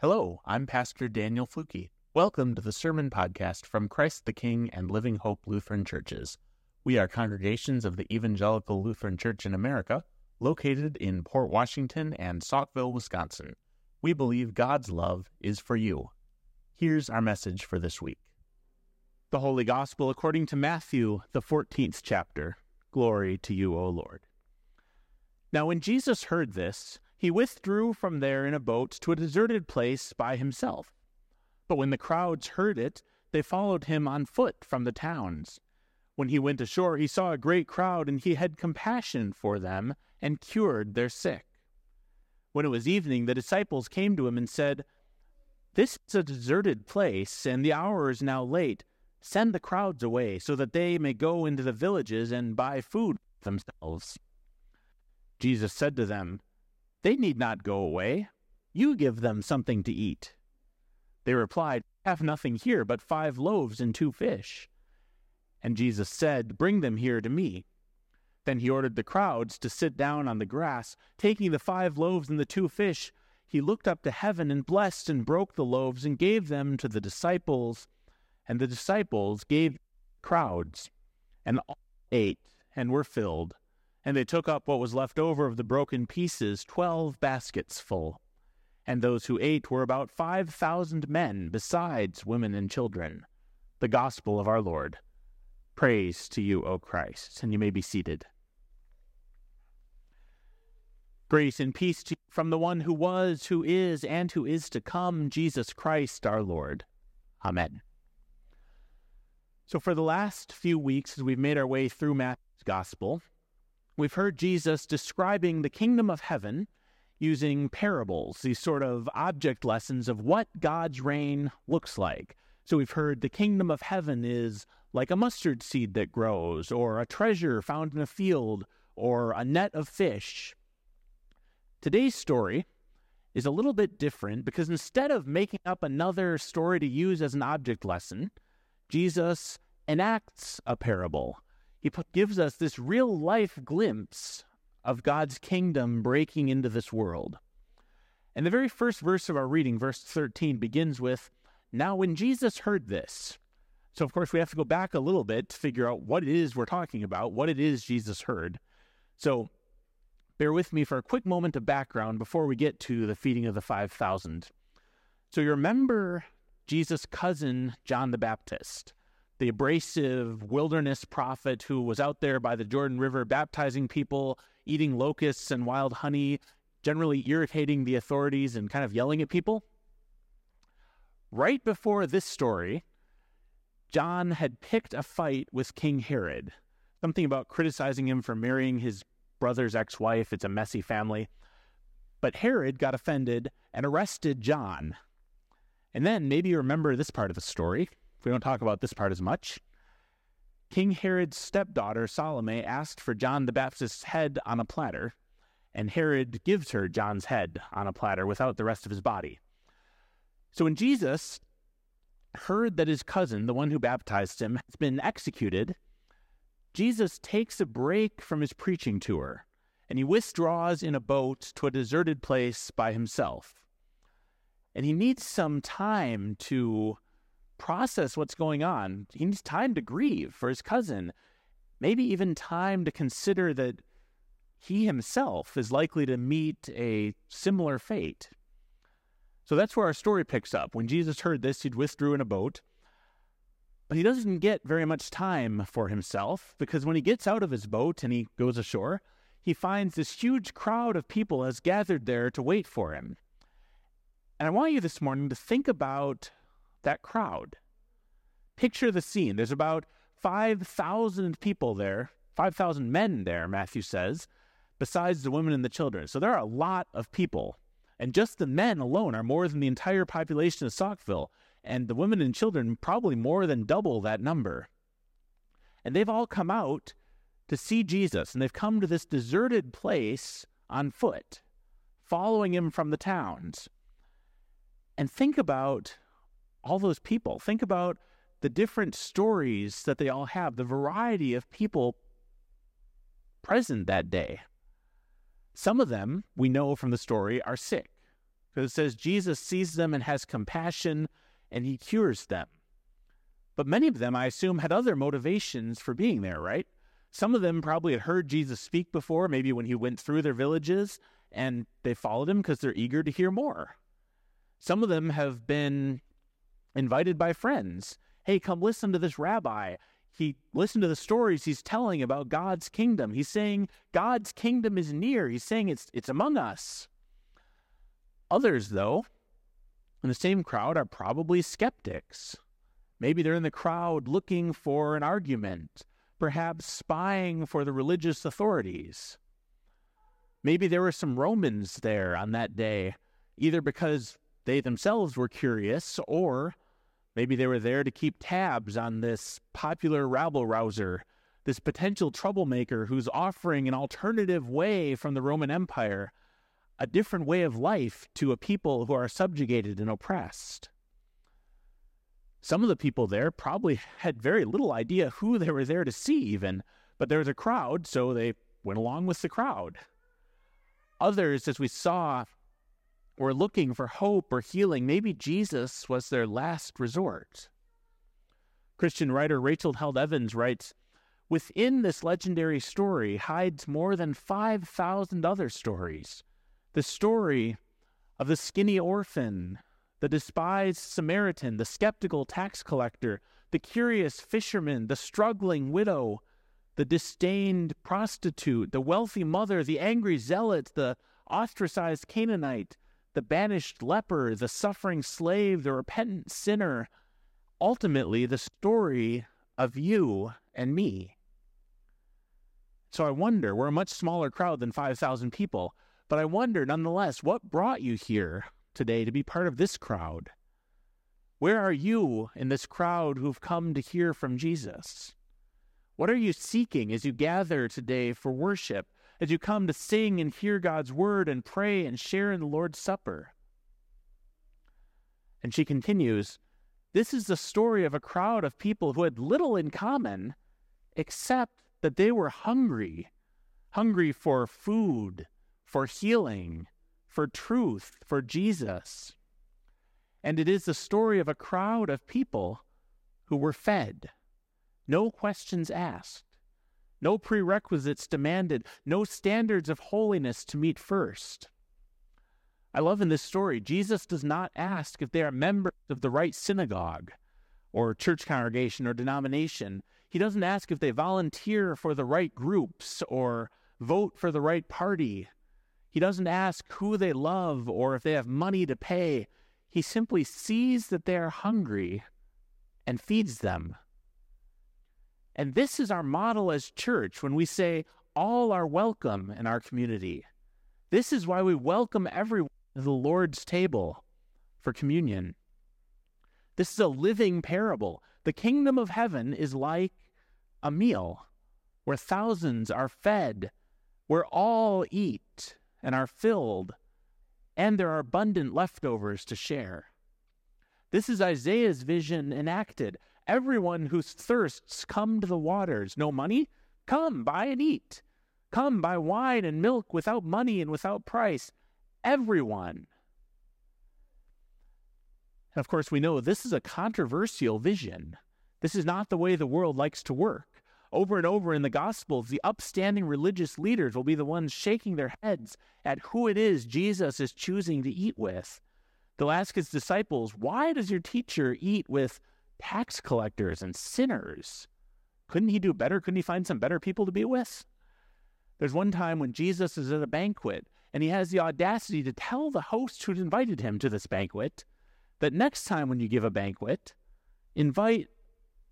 Hello, I'm Pastor Daniel Fluke. Welcome to the Sermon Podcast from Christ the King and Living Hope Lutheran Churches. We are congregations of the Evangelical Lutheran Church in America, located in Port Washington and Saukville, Wisconsin. We believe God's love is for you. Here's our message for this week. The Holy Gospel according to Matthew, the 14th chapter. Glory to you, O Lord. Now when Jesus heard this, he withdrew from there in a boat to a deserted place by himself. But when the crowds heard it, they followed him on foot from the towns. When he went ashore, he saw a great crowd, and he had compassion for them and cured their sick. When it was evening, the disciples came to him and said, "This is a deserted place, and the hour is now late. Send the crowds away, so that they may go into the villages and buy food for themselves." Jesus said to them, "They need not go away. You give them something to eat." They replied, "We have nothing here but 5 loaves and 2 fish. And Jesus said, "Bring them here to me." Then he ordered the crowds to sit down on the grass. Taking the 5 loaves and the 2 fish, he looked up to heaven and blessed and broke the loaves and gave them to the disciples. And the disciples gave crowds, and all ate and were filled. And they took up what was left over of the broken pieces, 12 baskets full. And those who ate were about 5,000 men, besides women and children. The gospel of our Lord. Praise to you, O Christ. And you may be seated. Grace and peace to you from the one who was, who is, and who is to come, Jesus Christ our Lord. Amen. So for the last few weeks, as we've made our way through Matthew's gospel, we've heard Jesus describing the kingdom of heaven using parables, these sort of object lessons of what God's reign looks like. So we've heard the kingdom of heaven is like a mustard seed that grows, or a treasure found in a field, or a net of fish. Today's story is a little bit different because instead of making up another story to use as an object lesson, Jesus enacts a parable. He gives us this real-life glimpse of God's kingdom breaking into this world. And the very first verse of our reading, verse 13, begins with, "Now when Jesus heard this." So, of course, we have to go back a little bit to figure out what it is we're talking about, what it is Jesus heard. So, bear with me for a quick moment of background before we get to the feeding of the 5,000. So, you remember Jesus' cousin, John the Baptist, the abrasive wilderness prophet who was out there by the Jordan River baptizing people, eating locusts and wild honey, generally irritating the authorities and kind of yelling at people. Right before this story, John had picked a fight with King Herod, something about criticizing him for marrying his brother's ex-wife. It's a messy family. But Herod got offended and arrested John. And then maybe you remember this part of the story. We don't talk about this part as much. King Herod's stepdaughter, Salome, asked for John the Baptist's head on a platter, and Herod gives her John's head on a platter without the rest of his body. So when Jesus heard that his cousin, the one who baptized him, has been executed, Jesus takes a break from his preaching tour, and he withdraws in a boat to a deserted place by himself. And he needs some time to process what's going on. He needs time to grieve for his cousin, maybe even time to consider that he himself is likely to meet a similar fate. So that's where our story picks up. When Jesus heard this, he withdrew in a boat, but he doesn't get very much time for himself, because when he gets out of his boat and he goes ashore, he finds this huge crowd of people has gathered there to wait for him. And I want you this morning to think about that crowd. Picture the scene. There's about 5,000 people there, 5,000 men there, Matthew says, besides the women and the children. So there are a lot of people. And just the men alone are more than the entire population of Saukville. And the women and children probably more than double that number. And they've all come out to see Jesus. And they've come to this deserted place on foot, following him from the towns. And think about all those people. Think about the different stories that they all have, the variety of people present that day. Some of them, we know from the story, are sick. Because it says Jesus sees them and has compassion, and he cures them. But many of them, I assume, had other motivations for being there, right? Some of them probably had heard Jesus speak before, maybe when he went through their villages, and they followed him because they're eager to hear more. Some of them have been invited by friends. Hey, come listen to this rabbi. He listened to the stories he's telling about God's kingdom. He's saying God's kingdom is near. He's saying it's among us. Others, though, in the same crowd are probably skeptics. Maybe they're in the crowd looking for an argument, perhaps spying for the religious authorities. Maybe there were some Romans there on that day, either because they themselves were curious, or maybe they were there to keep tabs on this popular rabble-rouser, this potential troublemaker who's offering an alternative way from the Roman Empire, a different way of life to a people who are subjugated and oppressed. Some of the people there probably had very little idea who they were there to see even, but there was a crowd, so they went along with the crowd. Others, as we saw, were looking for hope or healing. Maybe Jesus was their last resort. Christian writer Rachel Held Evans writes, "Within this legendary story hides more than 5,000 other stories. The story of the skinny orphan, the despised Samaritan, the skeptical tax collector, the curious fisherman, the struggling widow, the disdained prostitute, the wealthy mother, the angry zealot, the ostracized Canaanite, the banished leper, the suffering slave, the repentant sinner, ultimately the story of you and me." So I wonder, we're a much smaller crowd than 5,000 people, but I wonder nonetheless, what brought you here today to be part of this crowd? Where are you in this crowd who've come to hear from Jesus? What are you seeking as you gather today for worship? As you come to sing and hear God's word and pray and share in the Lord's Supper? And she continues, "This is the story of a crowd of people who had little in common, except that they were hungry, hungry for food, for healing, for truth, for Jesus. And it is the story of a crowd of people who were fed, no questions asked. No prerequisites demanded, no standards of holiness to meet first." I love in this story, Jesus does not ask if they are members of the right synagogue or church congregation or denomination. He doesn't ask if they volunteer for the right groups or vote for the right party. He doesn't ask who they love or if they have money to pay. He simply sees that they are hungry and feeds them. And this is our model as church when we say all are welcome in our community. This is why we welcome everyone to the Lord's table for communion. This is a living parable. The kingdom of heaven is like a meal where thousands are fed, where all eat and are filled, and there are abundant leftovers to share. This is Isaiah's vision enacted. Everyone who thirsts, come to the waters. No money? Come, buy and eat. Come, buy wine and milk without money and without price. Everyone. And of course, we know this is a controversial vision. This is not the way the world likes to work. Over and over in the Gospels, the upstanding religious leaders will be the ones shaking their heads at who it is Jesus is choosing to eat with. They'll ask his disciples, "Why does your teacher eat with tax collectors and sinners? Couldn't he do better? Couldn't he find some better people to be with?" There's one time when Jesus is at a banquet and he has the audacity to tell the host who'd invited him to this banquet that next time when you give a banquet, invite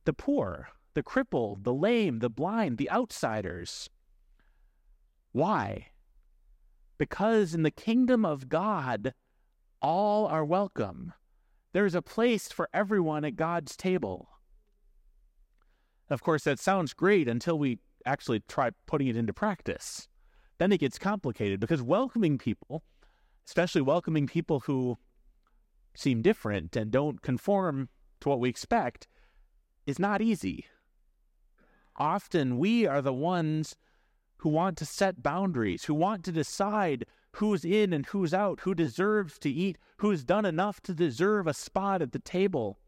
the poor, the crippled, the lame, the blind, the outsiders. Why? Because in the kingdom of God, all are welcome. There is a place for everyone at God's table. Of course, that sounds great until we actually try putting it into practice. Then it gets complicated because welcoming people, especially welcoming people who seem different and don't conform to what we expect, is not easy. Often we are the ones who want to set boundaries, who want to decide who's in and who's out, who deserves to eat, who's done enough to deserve a spot at the table.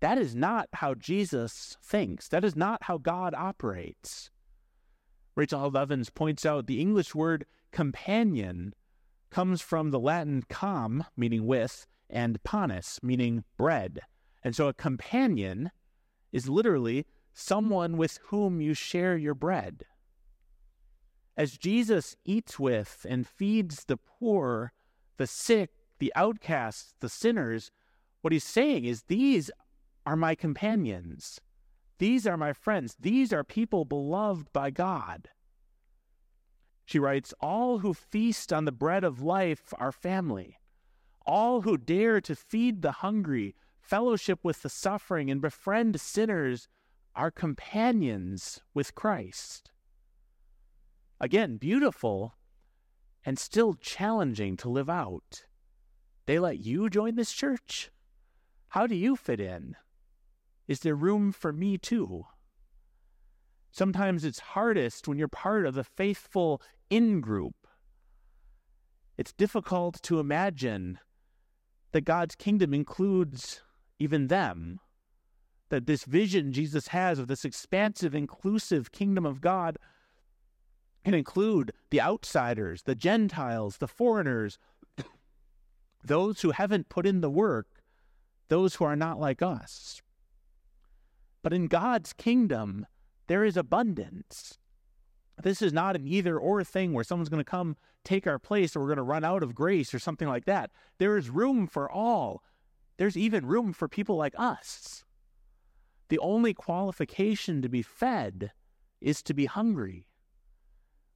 That is not how Jesus thinks. That is not how God operates. Rachel Held Evans points out the English word companion comes from the Latin com, meaning with, and panis, meaning bread. And so a companion is literally someone with whom you share your bread. As Jesus eats with and feeds the poor, the sick, the outcasts, the sinners, what he's saying is these are my companions. These are my friends. These are people beloved by God. She writes, all who feast on the bread of life are family. All who dare to feed the hungry, fellowship with the suffering, and befriend sinners are companions with Christ. Again, beautiful and still challenging to live out. They let you join this church? How do you fit in? Is there room for me too? Sometimes it's hardest when you're part of the faithful in-group. It's difficult to imagine that God's kingdom includes even them, that this vision Jesus has of this expansive, inclusive kingdom of God can include the outsiders, the Gentiles, the foreigners, those who haven't put in the work, those who are not like us. But in God's kingdom, there is abundance. This is not an either-or thing where someone's going to come take our place or we're going to run out of grace or something like that. There is room for all. There's even room for people like us. The only qualification to be fed is to be hungry.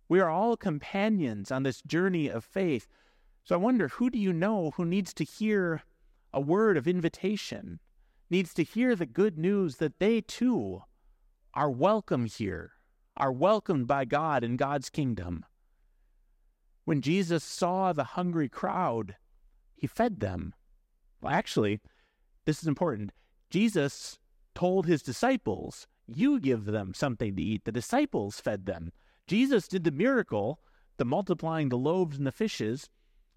We are all companions on this journey of faith. So I wonder, who do you know who needs to hear a word of invitation, needs to hear the good news that they too are welcome here, are welcomed by God in God's kingdom? When Jesus saw the hungry crowd, he fed them. Well, actually, this is important. Jesus told his disciples, you give them something to eat. The disciples fed them. Jesus did the miracle, the multiplying the loaves and the fishes,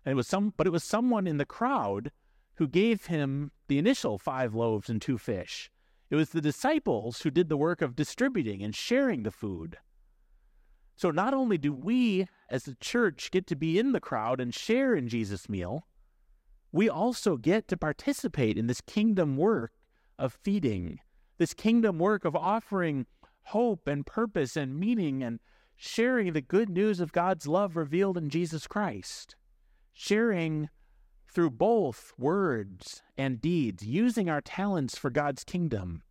and it was someone in the crowd who gave him the initial 5 loaves and 2 fish. It was the disciples who did the work of distributing and sharing the food. So not only do we as the church get to be in the crowd and share in Jesus' meal, we also get to participate in this kingdom work of feeding, this kingdom work of offering hope and purpose and meaning and sharing the good news of God's love revealed in Jesus Christ, sharing through both words and deeds, using our talents for God's kingdom.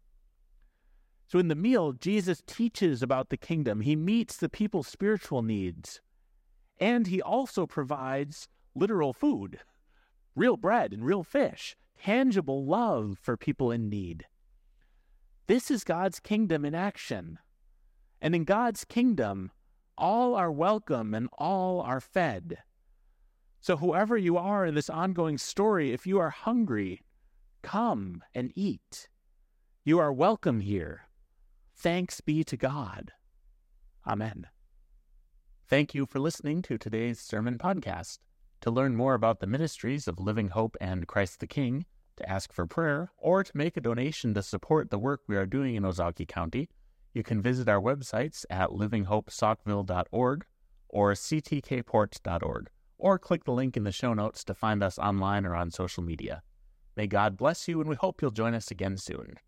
So in the meal, Jesus teaches about the kingdom. He meets the people's spiritual needs, and he also provides literal food, real bread and real fish, tangible love for people in need. This is God's kingdom in action. And in God's kingdom, all are welcome and all are fed. So whoever you are in this ongoing story, if you are hungry, come and eat. You are welcome here. Thanks be to God. Amen. Thank you for listening to today's sermon podcast. To learn more about the ministries of Living Hope and Christ the King, to ask for prayer, or to make a donation to support the work we are doing in Ozaukee County, you can visit our websites at livinghopesaukville.org or ctkport.org, or click the link in the show notes to find us online or on social media. May God bless you, and we hope you'll join us again soon.